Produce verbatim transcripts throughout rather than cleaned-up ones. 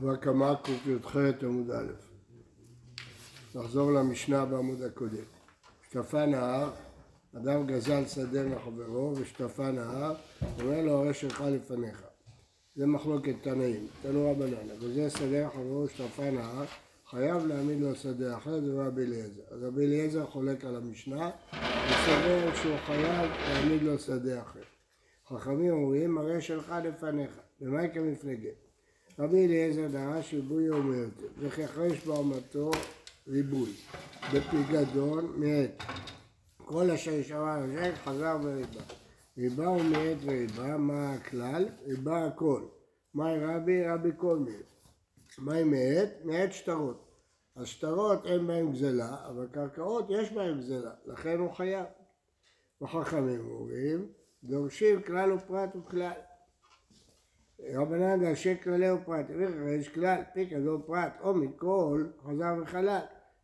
והקמה קי"ח עמוד א'. נחזור למשנה בעמוד הקודם. שטפה נהר, אדם גזל שדה מחברו ושטפה נהר, אומר לו הרי שלך לפניך. זה מחלוקת תנאים, תנו רבנן, הגוזל שדה מחברו ושטפה נהר, חייב להעמיד לו שדה אחר, זה רבי אליעזר. אז רבי אליעזר חולק על המשנה, וסובר שהוא חייב להעמיד לו שדה אחר. חכמים אומרים, הרי שלך לפניך, ומה יקרה מפלגה? רבי אליעזר דרש ריבוי אומרתו, וכחרש בעומתו ריבוי, בפיקדון מעט. כל אשר ישמע השד חזר וריבה. ריבה הוא מעט וריבה, מה הכלל? ריבה הכל. מה רבי? רבי כל מעט. מה מעט? מעט שטרות. השטרות אין בהם גזלה, אבל קרקעות יש בהם גזלה, לכן הוא חייב. וחכמים אומרים, דורשים כלל ופרט וכלל. רבנן דרשי כללי ופרט, וכי יש כלל, פיקדון פרט, או מכל חזר וחלל.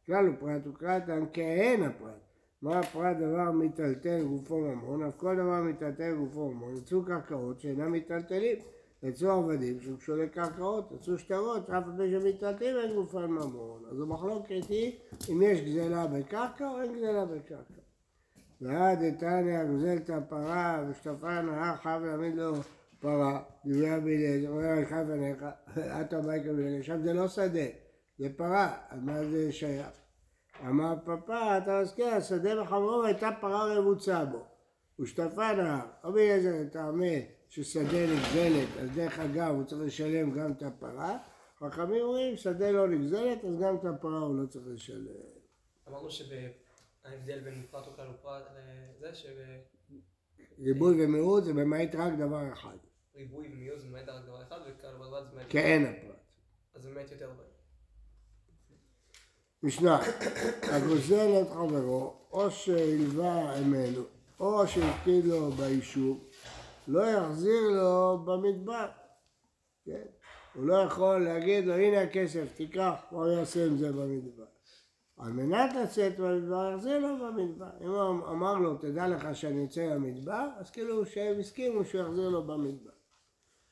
כלל ופרט וכלל, כהן הפרט. מה הפרט? דבר מטלטל גופו ממון, אף כל דבר מטלטל גופו ממון, יצאו קרקעות שאינם מטלטלים, יצאו עבדים שקשו לקרקעות, יצאו שטרות, אף פעם שמטלטלים אין גופן ממון. אז המחלוקת היא אם יש גזלה בקרקע או אין גזלה בקרקע. ועד איתניה גוזל את הפרה ושטפה נהר חייב להעמיד לו פרה, דברי אבילי, אומר על חייב עליך, אתה בייקה בילי, שם זה לא שדה, זה פרה, אז מה זה שייך? אמר פאפה, אתה מזכיר, השדה בחברו הייתה פרה רבוצה בו, ושטפה נהר, אבי איזה תאמן ששדה נגזלת, אז דרך אגב הוא צריך לשלם גם את הפרה, חכמים אומרים, שדה לא נגזלת, אז גם את הפרה הוא לא צריך לשלם. אמרנו שב... ההבדל בין פרט וכלל ופרט לזה ש... ריבוי ומיעוט זה במעט רק דבר אחד. ריבוי ומיעוט זה במעט רק דבר אחד וכלל ופרט זה במעט... כאין הפרט. אז זה במעט יותר בעיה. משנה, הגוזל את חברו, או שהלווה ממנו, או שהפקיד לו ביישוב, לא יחזיר לו במדבר. כן? הוא לא יכול להגיד לו, הנה הכסף, תיקח, הוא יעשה עם זה במדבר. על מנת לצאת במדבר, יחזיר לו במדבר. אם הוא אמר לו, תדע לך שאני יוצא במדבר, אז כאילו שהם הסכימו שהוא יחזיר לו במדבר.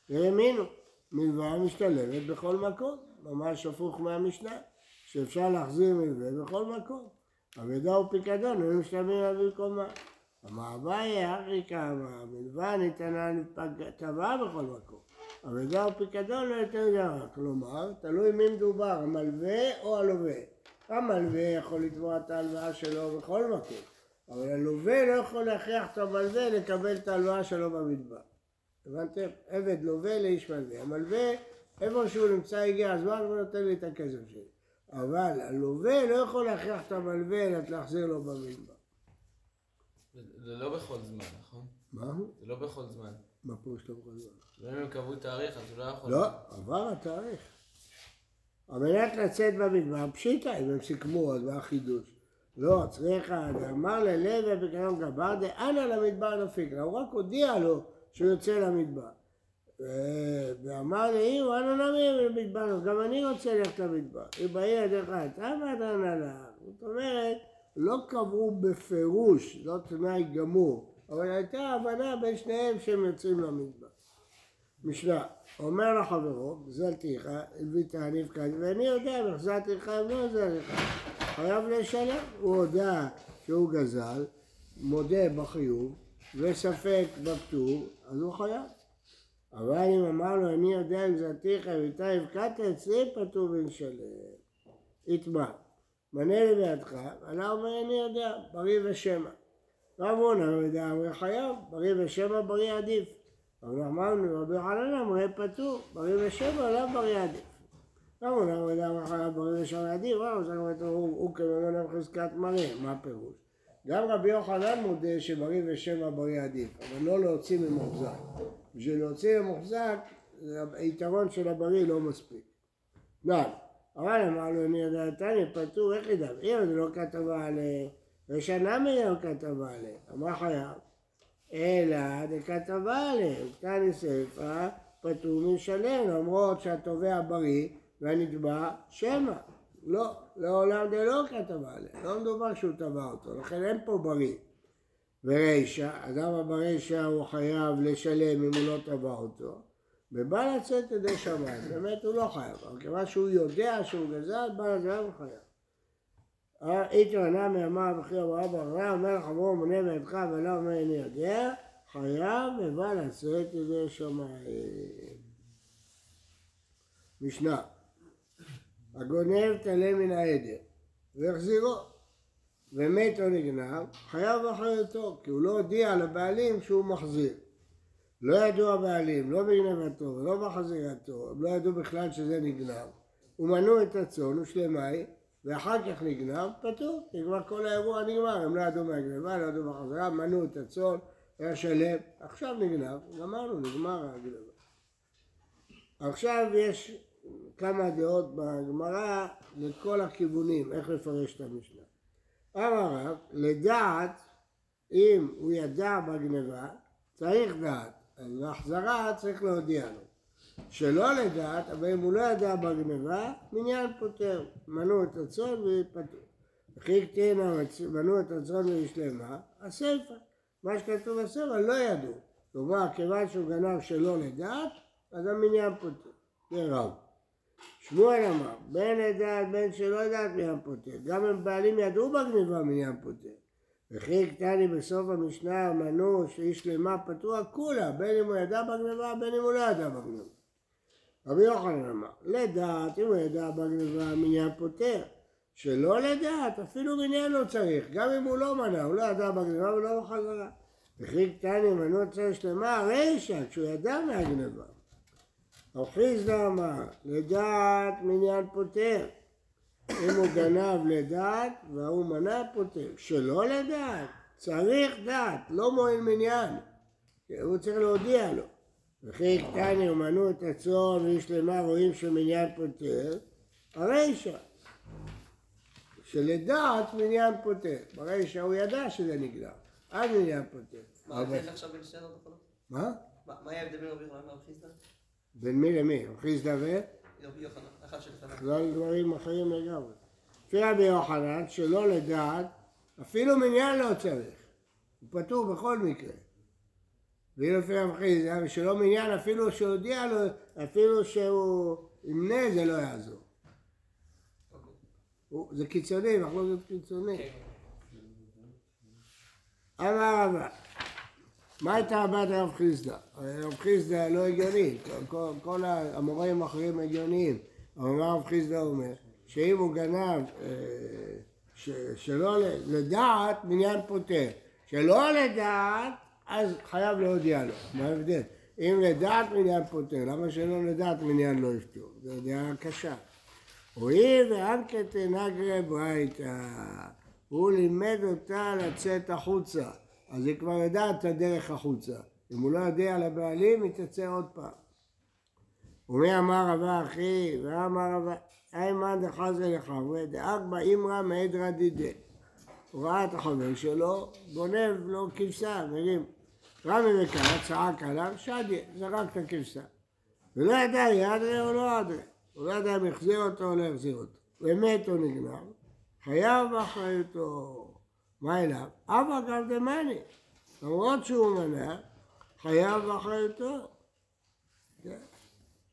והאמינו, מלווה משתלמת בכל מקום, ממש הפוך מהמשנה, שאפשר להחזיר מלווה בכל מקום. עבדה ופיקדון, הם משתלמים על מקומה. המאביי אחיקה, המלווה ניתנה טבעה בכל מקום. עבדה ופיקדון לא יותר גרה, כלומר, תלוי מי מדובר, המלווה או הלווה. המלווה יכול לתבוע את ההלוואה שלו בכל מקום, אבל הלווה לא יכול להכריח את המלווה לקבל את ההלוואה שלו במדבר. הבנתם? עבד לווה לאיש מלווה. המלווה, איפה שהוא נמצא, הגיע הזמן ונותן לי את הכסף שלי. אבל הלווה לא יכול להכריח את המלווה להחזיר לו במדבר. זה לא בכל זמן, נכון? מה? זה לא בכל זמן. מה פה שלא בכל זמן? אם הם קבעו תאריך, אז הוא לא יכול... לא, עבר התאריך. על מנת לצאת במדבר, פשיטה, אם הם סיכמו, אז מה החידוש? לא, צריך, אמר ללוי ופיקדון גבר, דאנה למדבר נפיק לה, הוא רק הודיע לו שהוא יוצא למדבר. ואמר לי, הוא אנה נמי למדבר, גם אני רוצה ללכת למדבר. היא באה ידך, תמה דנה לה. זאת אומרת, לא קבעו בפירוש, לא תנאי גמור, אבל הייתה הבנה בין שניהם שהם יוצאים למדבר. משנה, אומר לחברו, גזלתיך, הלווית הנפקד, ואני יודע, גזלתיך, לא גזלתיך, חייב לשלם. הוא יודע שהוא גזל, מודה בחיוב, וספק בפטור, אז הוא חייב. אבל אם אמר לו, אני יודע, גזלתיך, הלווית הנפקד, אצלי פטור ונשלם. התמר, מנה לי בידך, עלה אומר, אני יודע, בריא ושמע. רב הונא, לא יודע, אמרי חייב, בריא ושמע, בריא עדיף. אבל אמרנו, רבי חנן אמרה פטור, בריא ושמע, לא בריא עדיף. אמרנו, לא יודע, חייב בריא ושמע עדיף, הוא כמובן עם חזקת מראה, מה הפירוש? גם רבי יוחנן מודה שבריא ושמע בריא עדיף, אבל לא להוציא ממוחזק. בשביל להוציא ממוחזק, היתרון של הבריא לא מספיק. נעד, אבל אמרנו, אני ידעתני, פטור, איך ידע? אם זה לא כתבה עליה, ושנה מי לא כתבה עליה, אמרה חייב. אלא דכתבה עליהם, תני ספר, פטור משלם, למרות שהתובע בריא והנתבע שמע. לא, לעולם זה לא כתבה עליהם, לא מדובר שהוא תבע אותו, לכן אין פה בריא. ורישא, אדם הברשא הוא חייב לשלם אם הוא לא תבע אותו, ובא לצאת ידי שמיים, באמת הוא לא חייב, אבל כיוון שהוא יודע שהוא גזל, בא לגזל וחייב. התרענה מאמר וכי אמרה בררה, אומר חמור מונה בידך ולא אומר איני יודע, חייב ובא לצאת ידי שמיים. משנה, הגונב תלה מן העדר והחזירו, ומת או נגנב, חייב אחריותו, כי הוא לא הודיע לבעלים שהוא מחזיר. לא ידעו הבעלים, לא בגנבתו ולא בחזירתו, הם לא ידעו בכלל שזה נגנב. הוא מנעו את הצאן, הוא שלמאי, ואחר כך נגנב, פתור, כי כבר כל האירוע נגמר, הם לא ידעו מהגנבה, לא ידעו בחזירה, מנעו את הצאן, היה שלם, עכשיו נגנב, גמרנו, נגמר הגנבה. עכשיו יש כמה דעות בגמרא לכל הכיוונים, איך לפרש את המשנה. אמר רב, לדעת, אם הוא ידע בגנבה, צריך דעת, אז בהחזרה צריך להודיע לו. שלא לדעת, אבל אם הוא לא ידע בגנבה, מניין פותר. מנו את הצאן ופתור. וכי קטינה, מנו את הצאן וישלמה, הסיפא. מה שכתוב בסיפא לא ידעו. כלומר, כיוון שהוא גנב שלא לדעת, אז המניין פותר. זה רב. שמואל אמר, בין לדעת, בין שלא לדעת, מניין פותר. גם אם בעלים ידעו בגנבה, מניין פותר. וכי קטני בסוף המשנה אמנו שאיש למה פתוח כולה, בין אם הוא ידע בגנבה, בין אם הוא לא ידע בגנבה. רבי יוחנן אמר, לדעת, אם הוא ידע בגנבה, מניין פותר. שלא לדעת, אפילו מניין לא צריך, גם אם הוא לא מנע, הוא לא ידע בגנבה, הוא לא בחזרה. וכי קטני אמנו איש למה הרשע, כשהוא ידע מהגנבה. אחיזדה אמר, לדעת, מניין פותר. אם הוא גנב לדעת והוא מנע פותר, שלא לדעת, צריך דעת, לא מועיל מניין, הוא צריך להודיע לו. וכי קטני ומנו את הצאן וישלמה רואים שמניין פותר, הרשע, שלדעת מניין פותר, ברשע הוא ידע שזה נגנב, אז מניין פותר. מה ההבדל עכשיו בין שתי הדעות? מה? מה היה ההבדל בין רבי יוחנן לאחיזדה? בין מי למי? אחיזדה ו... לא דברים אחרים לגמרי. לפי רבי יוחנן, שלא לדעת, אפילו מניין לא צריך. הוא פטור בכל מקרה. ואילו לפי המחיזה, שלא מניין, אפילו שהודיע לו, אפילו שהוא ימנה, זה לא יעזור. זה קיצוני, מחלוקת קיצוני. אמר רבא, מה הייתה הבת הרב חיסדא? הרב חיסדא לא הגיוני, כל, כל המורים האחרים הגיוניים. אבל מה הרב חיסדא אומר? שאם הוא גנב ש, שלא לדעת, מניין פותר. שלא לדעת, אז חייב להודיע לו. מה ההבדל? אם לדעת מניין פותר, למה שלא לדעת מניין לא יפתור? זו דעה קשה. הואיל ואנקת נגרי ברייתא, הוא לימד אותה לצאת החוצה. אז היא כבר יודעת את הדרך החוצה. אם הוא לא יודע לבעלים, היא תצא עוד פעם. ומי אמר רבה אחי, ואמר רבה, איימן דחזה לחבר, דאגבא אימרא מעדרא דידי. הוא ראה את החבר שלו, גונב לו כבשה, מרים, רמי וקרא, צעק עליו, שדיה, זרק את הכבשה. ולא ידע, ידע או לא ידע. הוא לא ידע אם יחזיר אותו או לא יחזיר אותו. ומת או נגנב, חייב באחריותו. מה אליו? אבא גם דמני, למרות שהוא מנע, חייב באחריותו.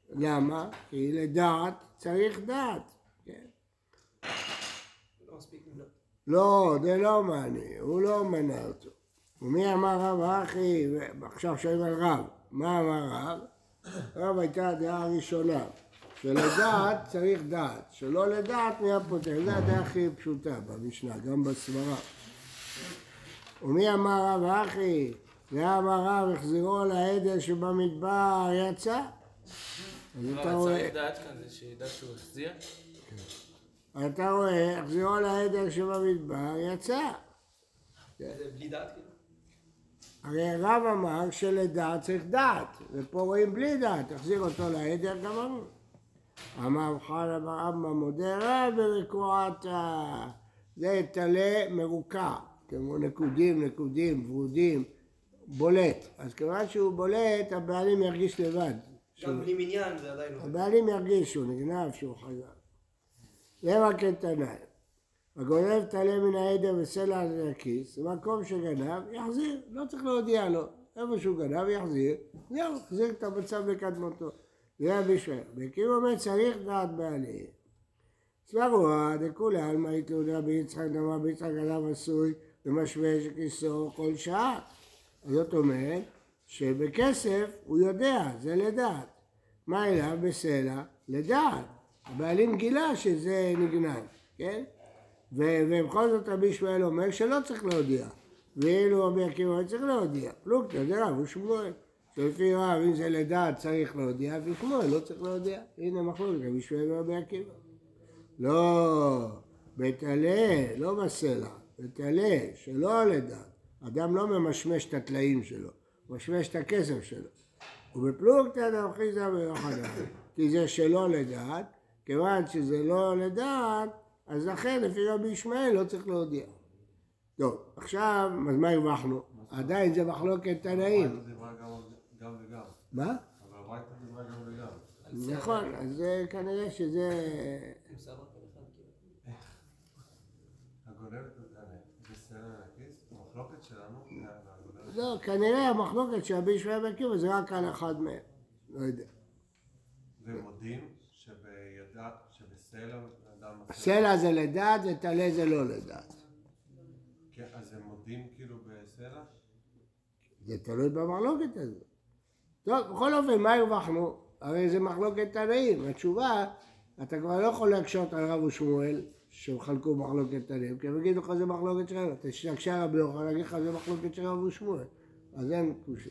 למה? כי לדעת צריך דעת. לא, זה לא מני, הוא לא מנע אותו. ומי אמר רב אחי, עכשיו שואלים על רב, מה אמר רב? רב הייתה הדעה הראשונה, שלדעת צריך דעת, שלא לדעת מי הפותר, זה הדעה הכי פשוטה במשנה, גם בסברה. ומי אמר רב אחי, ואמר רב, החזירו לעדר שבמדבר יצא? לא, צריך לדעת כאן, זה שידע שהוא החזיר? אתה רואה, החזירו לעדר שבמדבר יצא. זה בלי דעת כאילו? הרי רב אמר שלדעת צריך דעת, ופה רואים בלי דעת, החזיר אותו לעדר גם אמרו. אמר חנה בר אבא מודה רב ברקועתה, זה תלה מרוקע. כמו נקודים, נקודים, ורודים, בולט. אז כיוון שהוא בולט, הבעלים ירגיש לבד. גם בלי מניין זה עדיין לא. הבעלים ירגיש שהוא נגנב, שהוא חזר. זה מה קטנה. הגונב תעלה מן העדר וסלע לכיס, במקום שגנב, יחזיר, לא צריך להודיע לו. איפה שהוא גנב יחזיר, זהו, יחזיר את המצב לקדמותו. זה הבישער, וכאילו אומר צריך דעת בעליהם. סברוה דכולי עלמא התלונה ביצחק דמה ביצחק עליו עשוי במשווה שכיסו כל שעה. זאת אומרת שבכסף הוא יודע, זה לדעת. מה אליו בסלע? לדעת. הבעלים גילה שזה נגנב, כן? ובכל זאת רבי שמואל אומר שלא צריך להודיע. ואילו רבי עקיבא אומר צריך להודיע. פלוגתא דרב ושמואל. שלפי רב, אם זה לדעת צריך להודיע, ושמואל לא צריך להודיע. הנה מחלוקת רבי שמואל ורבי עקיבא. לא, בית הלל, לא בסלע, בית הלל, שלא לדעת. אדם לא ממשמש את הטלאים שלו, משמש את הכסף שלו. ובפלוגתא דרב חיסדא ויוחנן, כי זה שלא לדעת, כיוון שזה לא לדעת, אז לכן לפי רבי ישמעאל לא צריך להודיע. טוב, עכשיו, אז מה הרווחנו? עדיין זה מחלוקת תנאים. הברייתא דיברה גם וגם. מה? אבל הברייתא דיברה גם וגם. נכון, אז כנראה שזה... הגונבת בסלע לכיס, המחלוקת שלנו... לא, כנראה המחלוקת של רבי ישמעאל והקיבא זה רק על אחד מהם. לא יודע. ומודים שבסלע... סלע זה לדעת וטלה זה לא לדעת. אז הם מודים כאילו בסלע? זה תלוי במחלוקת הזאת. טוב, בכל אופן, מה הרווחנו? הרי זה מחלוקת תנאים. התשובה, אתה כבר לא יכול להקשות על רב ושמואל שחלקו מחלוקת תנאים, כי הם יגידו לך זה מחלוקת שלנו. אתה שתקשה רבי יוחנן, אני אגיד לך זה מחלוקת של רב ושמואל. אז אין קושי.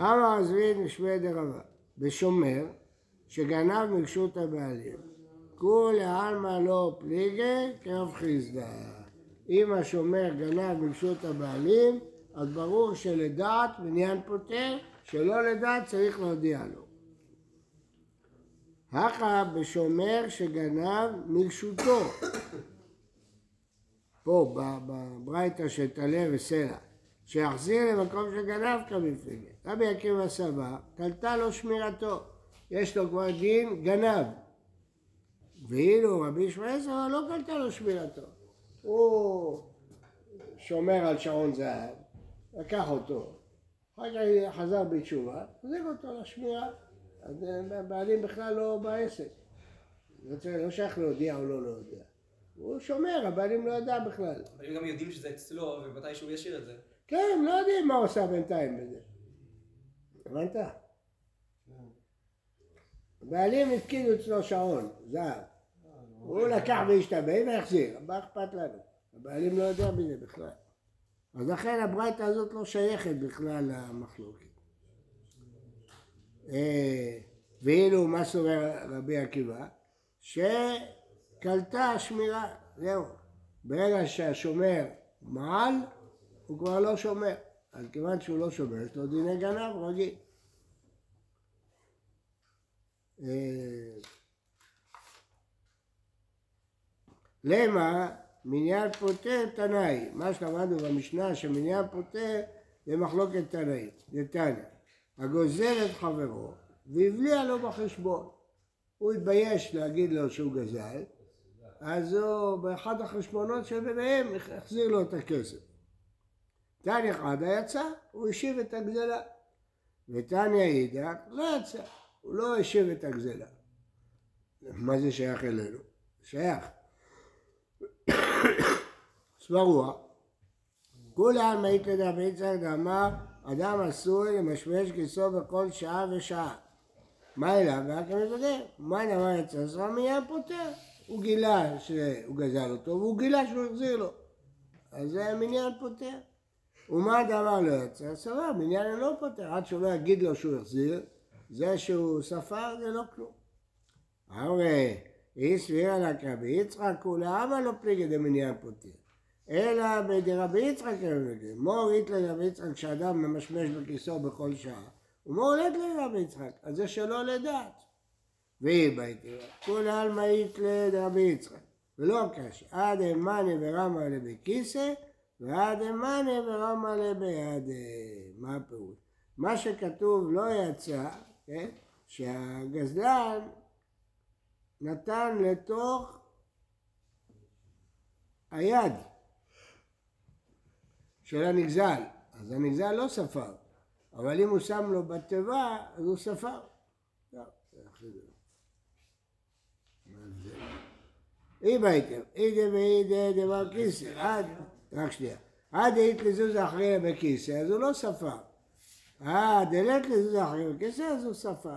אמר עזבין משמי דרבה, בשומר, שגנב מרשות הבעלים. כולי עלמא לא פליגי כרב חיסדא. אם השומר גנב מרשות הבעלים, אז ברור שלדעת עניין פוטר, שלא לדעת צריך להודיע לו. הכא בשומר שגנב מרשותו. פה בברייתא שטלה וסלע, שיחזיר למקום שגנב כמפלגה. רבי עקיבא סבר, תלתה לו שמירתו, יש לו כבר דין גנב. ואילו רבי ישמעאל סבר לא קלטה לו שמירתו. הוא שומר על שעון זהב, לקח אותו, אחר כך חזר בתשובה, חזיק אותו לשמירה, אז הבעלים בכלל לא בעסק. לא שייך להודיע או לא להודיע. הוא שומר, הבעלים לא ידע בכלל. אבל הם גם יודעים שזה אצלו ומתי שהוא ישאיר את זה. כן, הם לא יודעים מה הוא עושה בינתיים בזה. הבנת? הבעלים התקידו אצלו שעון זהב. הוא לקח והשתבא והחזיר, מה אכפת לנו? הבעלים לא יודע בזה בכלל. אז לכן הברייתא הזאת לא שייכת בכלל למחלוקת. ואילו מה סובר רבי עקיבא? שקלטה השמירה, זהו. ברגע שהשומר מעל, הוא כבר לא שומר. אז כיוון שהוא לא שומר, יש לו דיני גנב רגיל. למה מניין פוטר תנאי, מה שלמדנו במשנה שמניין פוטר זה מחלוקת תנאי, זה תנא, הגוזל את חברו והבליע לו בחשבון, הוא התבייש להגיד לו שהוא גזל, אז הוא באחד החשבונות שביניהם החזיר לו את הכסף. תנא אחד יצא, הוא השיב את הגזלה, ותנא ידע לא יצא, הוא לא השיב את הגזלה. מה זה שייך אלינו? שייך. סברוה, כולי עלמא התלונה ביצחק דאמר אדם עשוי למשמש כיסו בכל שעה ושעה. מה אליו? רק המתודר. מה נאמר יצא סבא מיד פוטר? הוא גילה שהוא גזל אותו והוא גילה שהוא החזיר לו. אז זה מניין פוטר. ומה דבר לא יצא? סבא, מניין לא פוטר. עד שהוא לא יגיד לו שהוא החזיר, זה שהוא ספר זה לא כלום. הרי היא סבירה לקה ביצחק ולאבא לא פליגי דמניין פוטר. אלא בדרבי יצחק כמובן, מור אית לרבי יצחק כשאדם ממשמש בכיסו בכל שעה, ומור אית לרבי יצחק, אז זה שלא לדעת. והיא ביתי, כולי עלמא אית לרבי יצחק, ולא קשה, עד אמנה ורמה לבכיסא, ועד אמנה ורמה לביד, מה הפירוש? מה שכתוב לא יצא, שהגזלן נתן לתוך היד. של הנגזל, אז הנגזל לא ספר, אבל אם הוא שם לו בתיבה, אז הוא ספר. איבא הייתם, אידה ואידה דבר כיסא, עד, רק שנייה, עד היית לזוז אחריה בכיסא, אז הוא לא ספר. עד הילת לזוז אחריה בכיסא, אז הוא ספר.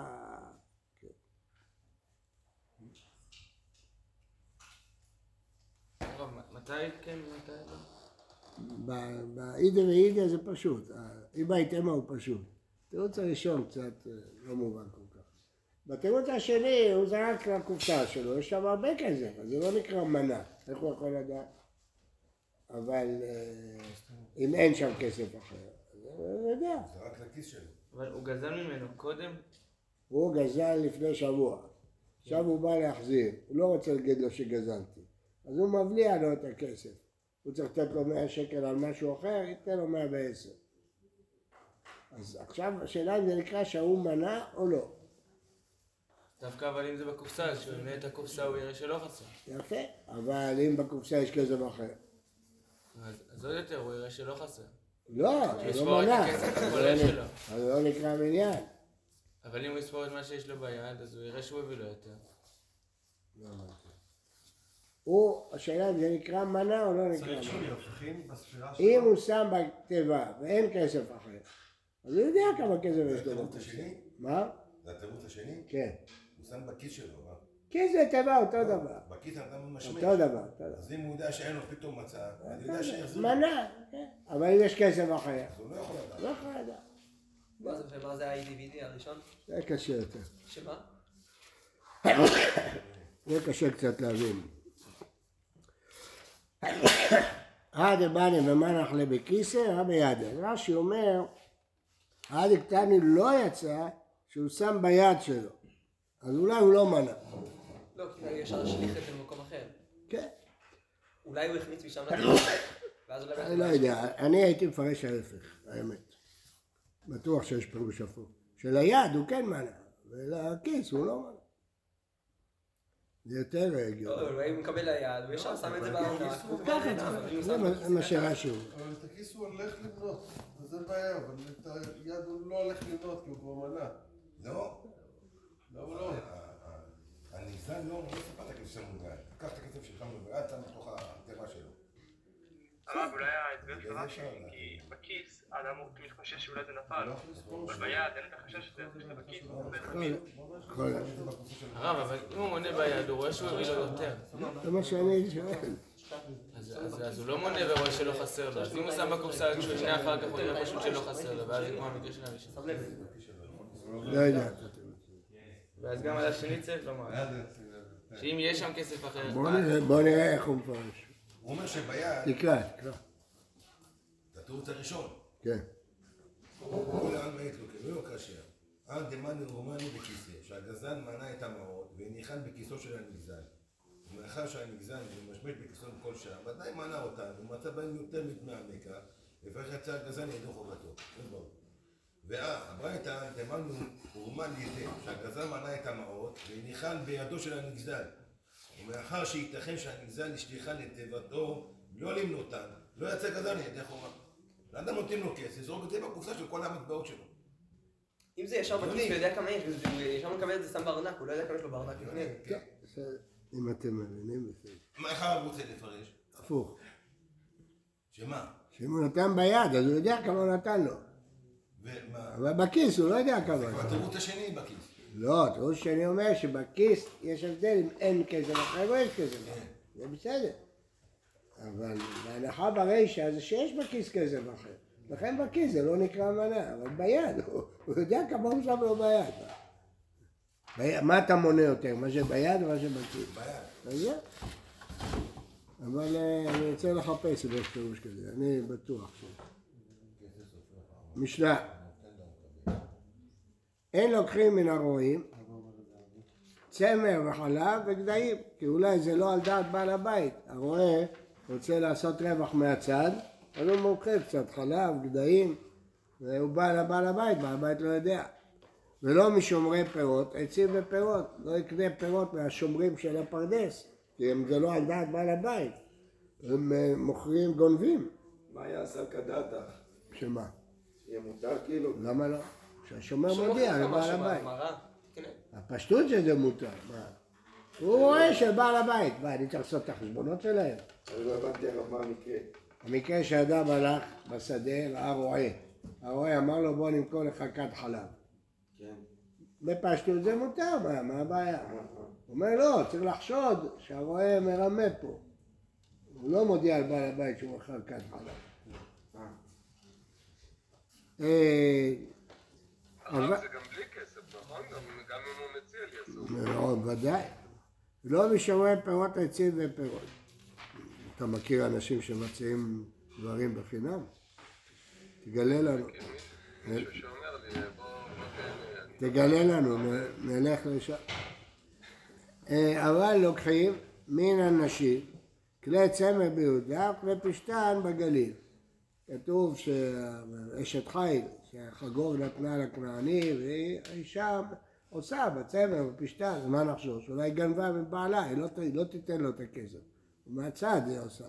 מתי כן ומתי לא? באידה ואידה זה פשוט, איבא הייתם הוא פשוט. התירוץ הראשון קצת לא מובן כל כך. בתירוץ השני הוא זרק לקופסה שלו, יש שם הרבה כזה, אז זה לא נקרא מנה, איך הוא יכול לדעת? אבל אם אין שם כסף אחר, הוא יודע. זה רק לכיס שלו. אבל הוא גזל ממנו קודם? הוא גזל לפני שבוע, עכשיו הוא בא להחזיר, הוא לא רוצה להגיד לו שגזלתי, אז הוא מבליע לו את הכסף. הוא צריך לתת לו מאה שקל על משהו אחר, ייתן לו מאה ועשר. אז עכשיו השאלה אם זה נקרא שהוא מנה או לא. דווקא אבל אם זה בקופסה, אז כשהוא ימנה את הקופסה הוא יראה שלא חסר. יפה, אבל אם בקופסה יש כסף אחר. אז עוד יותר, הוא יראה שלא חסר. לא, הוא לא מנה. אז הוא לא נקרא מניין. אבל אם הוא יספור את מה שיש לו ביד, אז הוא יראה שהוא הביא לו יותר. לא אמרתי. הוא, השאלה אם זה נקרא מנה או לא נקרא מנה. אם הוא שם בטבע ואין כסף אחר, אז הוא יודע כמה כסף יש לו. מה? זה התירוץ השני? כן. הוא שם בכיס שלו, מה? כיס זה טבע, אותו דבר. בכיס אדם משמש. אותו דבר, אותו דבר. אז אם הוא יודע שאין לו פתאום מצב, אני יודע שיחזור. מנה, כן. אבל אם יש כסף אחר. אז הוא לא יכול לדעת. לא יכול לדעת. ומה זה ה-איי די וי די הראשון? זה קשה יותר. שמה? זה קשה קצת להבין. עד הבאנה ומנח לבקיסר, רבי ידה. רש"י אומר, עד הקטני לא יצא שהוא שם ביד שלו, אז אולי הוא לא מנע. לא, כי הוא ישר שליח את זה במקום אחר. כן. אולי הוא החמיץ משם לתת, ואז אולי... אני לא יודע, אני הייתי מפרש ההפך, האמת. בטוח שיש פירוש הפוך. של היד הוא כן מנע, ולכיס הוא לא מנע. זה יותר הגיע. לא, אבל אם הוא מקבל ליד, הוא ישר שם את זה בעונה. הוא קח את זה. זה מה שרש"י הוא. אבל את הכיס הוא הולך לבנות, וזה בעיה, אבל את היד הוא לא הולך לבנות, כי הוא כבר מנע. לא. לא, לא. הנגזל לא, הוא לא ספר את הכיס שלנו ביד. קח את הכסף שלך וביד, שם בתוך הטבע שלו. אבל אולי ההסבר שלך שלי, כי בכיס האדם הוא מתחושש שאולי זה נפל, אבל ביד אין את החשש שזה יעשה שאתה בכיס, הוא עובר חמיד. הרב, אבל אם הוא מונה ביד, הוא רואה שהוא הביא לו יותר. זה מה שאני שואל. אז הוא לא מונה ורואה שלא חסר לו, אז אם הוא שם בקופסה כשהוא שני אחר כך הוא יראה פשוט שלא חסר לו, ואז זה כמו המקרה שלנו שלנו. לא יודע. ואז גם על השני צריך לומר, שאם יש שם כסף אחר... בוא נראה איך הוא מפרש. הוא אומר שביד... תקרא, תקרא. זה התירוץ הראשון. כן. כל העם מעט לו, כלוי או קשה, אל דמני רומני בכיסא, שהגזל מנה את המעות והניחן בכיסו של הנגזל. ומאחר שהנגזל משמש בכיסו מכל שעה, ודאי מנה אותן, ומצא בהם יותר מתמעמקה, לפרח יצא הגזל ידו חובתו. זה ברור. והברייתא דמני רומני ידה, שהגזל מנה את המעות והניחן בידו של הנגזל. ומאחר שייתכן שהנגזל השליחה לטבעתו לא למנותן, לא יצא גזל לידי חובה. לאדם נותן לו כסף, זרוק את זה בקופסה של כל המטבעות שלו. אם זה ישר בכיס, הוא יודע כמה יש, הוא ישר מקבל את זה סתם בארנק, הוא לא יודע כמה יש לו בארנק לפני. כן, אם אתם מבינים בסדר. מה, איך הרב רוצה לפרש? הפוך. שמה? שאם הוא נתן ביד, אז הוא יודע כמה הוא נתן לו. ומה? אבל בכיס הוא לא יודע כמה. זה כבר תירוץ השני בכיס. לא, תראו שאני אומר שבכיס יש הבדל אם אין כסף אחר או יש כסף אחר, זה בסדר. אבל בהנחה ברישה זה שיש בכיס כסף אחר, לכן בכיס זה לא נקרא מנה, אבל ביד, הוא יודע כמה הוא שם לו ביד. מה אתה מונה יותר, מה שביד או מה שבכיס? ביד. אבל אני רוצה לחפש איזה פירוש כזה, אני בטוח. משנה. אין לוקחים מן הרועים, צמר וחלב וגדיים, כי אולי זה לא על דעת בעל הבית. הרועה רוצה לעשות רווח מהצד, אבל הוא מורכב קצת חלב, גדיים, והוא בא לבעל הבית, בעל הבית לא יודע. ולא משומרי פירות, עצים ופירות, לא יקנה פירות מהשומרים של הפרדס, כי הם זה לא על דעת בעל הבית, הם מוכרים גונבים. מה יעשה כדאתך? שמה? יהיה מותר כאילו. למה לא? כשהשומר מודיע לבעל הבית. הפשטות שזה מותר. הוא רואה של בעל הבית. מה, אני צריך לעשות את החשבונות שלהם? אני לא הבנתי על מה המקרה. המקרה שאדם הלך בשדה ראה רועה. הרועה אמר לו בוא נמכור לך כד חלב. כן. בפשטות זה מותר, מה הבעיה? הוא אומר לא, צריך לחשוד שהרועה מרמה פה. הוא לא מודיע על בעל הבית שהוא מכר כד חלב. חלב זה גם בלי כסף, נכון? גם אם הוא מציע לי אסור. ודאי. לא משווה פירות עצים ופירות. אתה מכיר אנשים שמציעים דברים בחינם? תגלה לנו. מישהו שאומר לי, בוא... תגלה לנו, נלך לשם. אבל לוקחים מן הנשים, כלי צמר ביהודה ופשתן בגליל. כתוב שאשת חיל, שהחגור נתנה לכנעני, והיא שם עושה בצמר ופשתן, מה נחשוש? אולי גנבה מבעלה, היא לא תיתן לו את הכסף. מהצד היא עושה.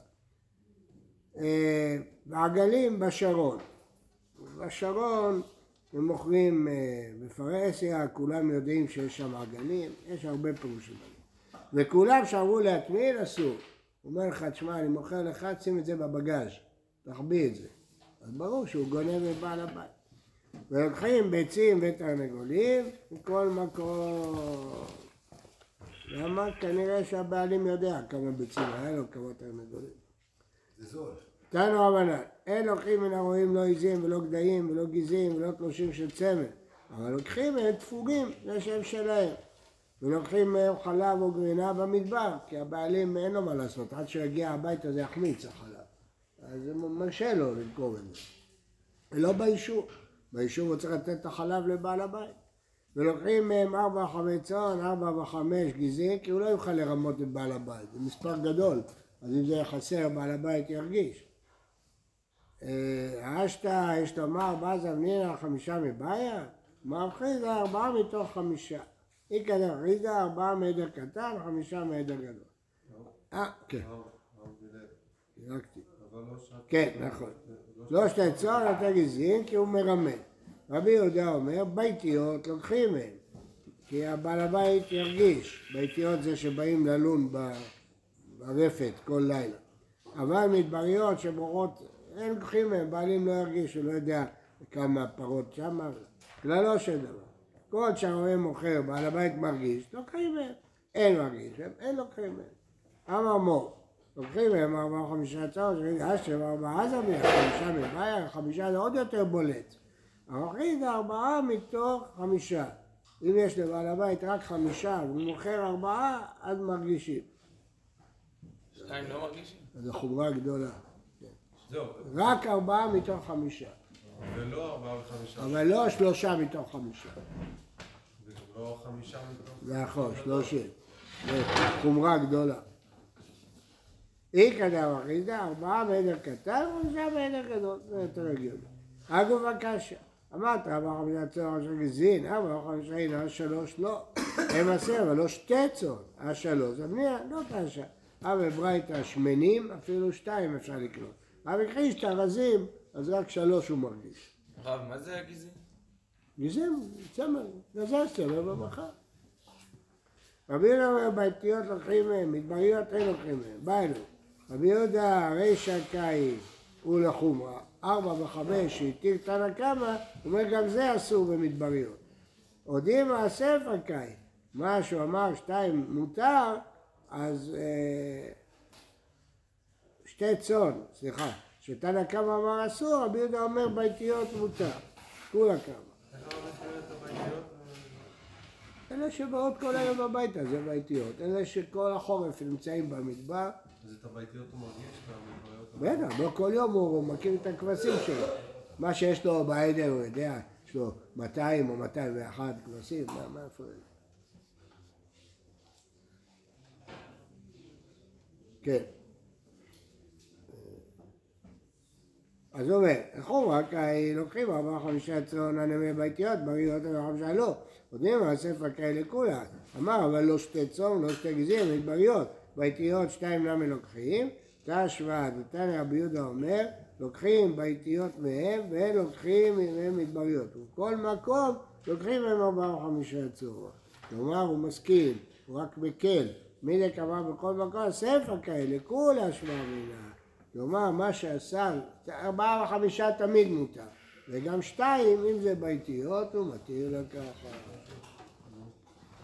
והעגלים בשרון. בשרון הם מוכרים בפרהסיה, כולם יודעים שיש שם עגלים, יש הרבה פירושים עליהם. וכולם שעברו להטמין אסור. הוא אומר לך, תשמע, אני מוכר לך, שים את זה בבגז', תחביא את זה. אז ברור שהוא גונב מבעל הבית. ולוקחים ביצים ותרנגולים מכל מקום. למה? כנראה שהבעלים יודע כמה ביצים היה לו, כמה תרנגולים. זה זול. תנו רבנן, אין לוקחים מן הרועים לא עיזים ולא גדיים ולא גיזים ולא תלושים של צמר, אבל לוקחים מהם תפוגים לשם שלהם, ולוקחים מהם חלב או גבינה במדבר, כי הבעלים אין לו מה לעשות, עד שיגיע הביתה זה יחמיץ החלב, אז זה מרשה לו למכור את זה. ולא ביישוב, ביישוב הוא צריך לתת את החלב לבעל הבית, ולוקחים מהם ארבע וחמצון, ארבע וחמש גיזים, כי הוא לא יוכל לרמות את בעל הבית, זה מספר גדול, אז אם זה יחסר, בעל הבית ירגיש. אשתה, יש לומר, ארבעה זבנינה, חמישה מבעיה, מרחיזה ארבעה מתוך חמישה. היא כדאי חיזה ארבעה מעדר קטן, חמישה מעדר גדול. אה, כן. כן, נכון. לא שתצור, לא תגזין, כי הוא מרמה. רבי יהודה אומר, ביתיות לוקחים מהם, כי הבעל הבית ירגיש. ביתיות זה שבאים ללון ברפת כל לילה. אבל מדבריות שבורות... אין לוקחים מהם, בעלים לא ירגיש, הוא לא יודע כמה פרות שם, כללו של דבר. כל שהרועה מוכר, בעל הבית מרגיש, לוקחים מהם. אין מרגיש, אין לוקחים מהם. אמר מור, לוקחים מהם ארבעה חמישה צעות, אשב ארבעה זמיר, חמישה מבעיה, חמישה זה עוד יותר בולט. הרוחי זה ארבעה מתוך חמישה. אם יש לבעל הבית רק חמישה, הוא מוכר ארבעה, אז מרגישים. שתיים לא מרגישים? זו חומרה גדולה. רק ארבעה מתוך חמישה. ולא ארבעה וחמישה. אבל לא שלושה מתוך חמישה. ולא חמישה מתוך חמישה. נכון, שלושים. זה חומרה גדולה. אי כדאי וחידה, ארבעה מעדר קטן, וזה מעדר גדול. זה יותר הגיוני. אגב הקשה. אמרת, ארבעה חמישה צאן, אשר גזין, ארבעה חמישה הנה, שלוש לא. הם עשרה, אבל לא שתי צאן. השלוש, אז נראה, לא קשה. אבל ברייתא שמנים, אפילו שתיים אפשר לקנות. אבל הכחיש את הרזים, אז רק שלוש הוא מרגיש. רב, מה זה הגיזים? גיזים, צמר, גזז צמר במחר. רבי יהודה ביתיות לוקחים מהם, מדבריות אין לוקחים מהם, בא אלו. רבי יהודה רישא קאי הוא לחומרה, ארבע וחמש, שהתיר תנא קמא, הוא אומר גם זה אסור במדבריות. עודים האסף הקאי, מה שהוא אמר שתיים מותר, אז... שתי צאן, סליחה, שתנא קמא אמר אסור, רבי יהודה אומר ביתיות מותר, כולה קמא. איך לא ביתיות הביתיות? אלה שבאות כל היום הביתה, זה ביתיות. אלה שכל החורף נמצאים במדבר. אז את הביתיות הוא מרגיש כאן? בטח, לא כל יום הוא מכיר את הכבשים שלו. מה שיש לו בעדר, הוא יודע, יש לו מאתיים או מאתיים ואחת כבשים, מה איפה זה? כן. אז הוא אומר, חומרה, כאי לוקחים ארבעה חמישה צאן הנמי ביתיות, בריות וחמישה לא. עודים הספר כאי לכולה. אמר, אבל לא שתי צאן, לא שתי גזים, בריות. ביתיות שתיים נמי לוקחים. תא השוואה, ותנא רבי יהודה אומר, לוקחים ביתיות מהם, והם לוקחים מהם מדבריות. ובכל מקום לוקחים מהם ארבעה או חמישה צורות. כלומר, הוא מסכים, הוא רק מקל. מי נקבע בכל מקום, ספר כאלה, כולה אשמה מינה. כלומר, מה שעשה, ארבעה או חמישה תמיד מותר. וגם שתיים, אם זה ביתיות, הוא מתיר לקחת.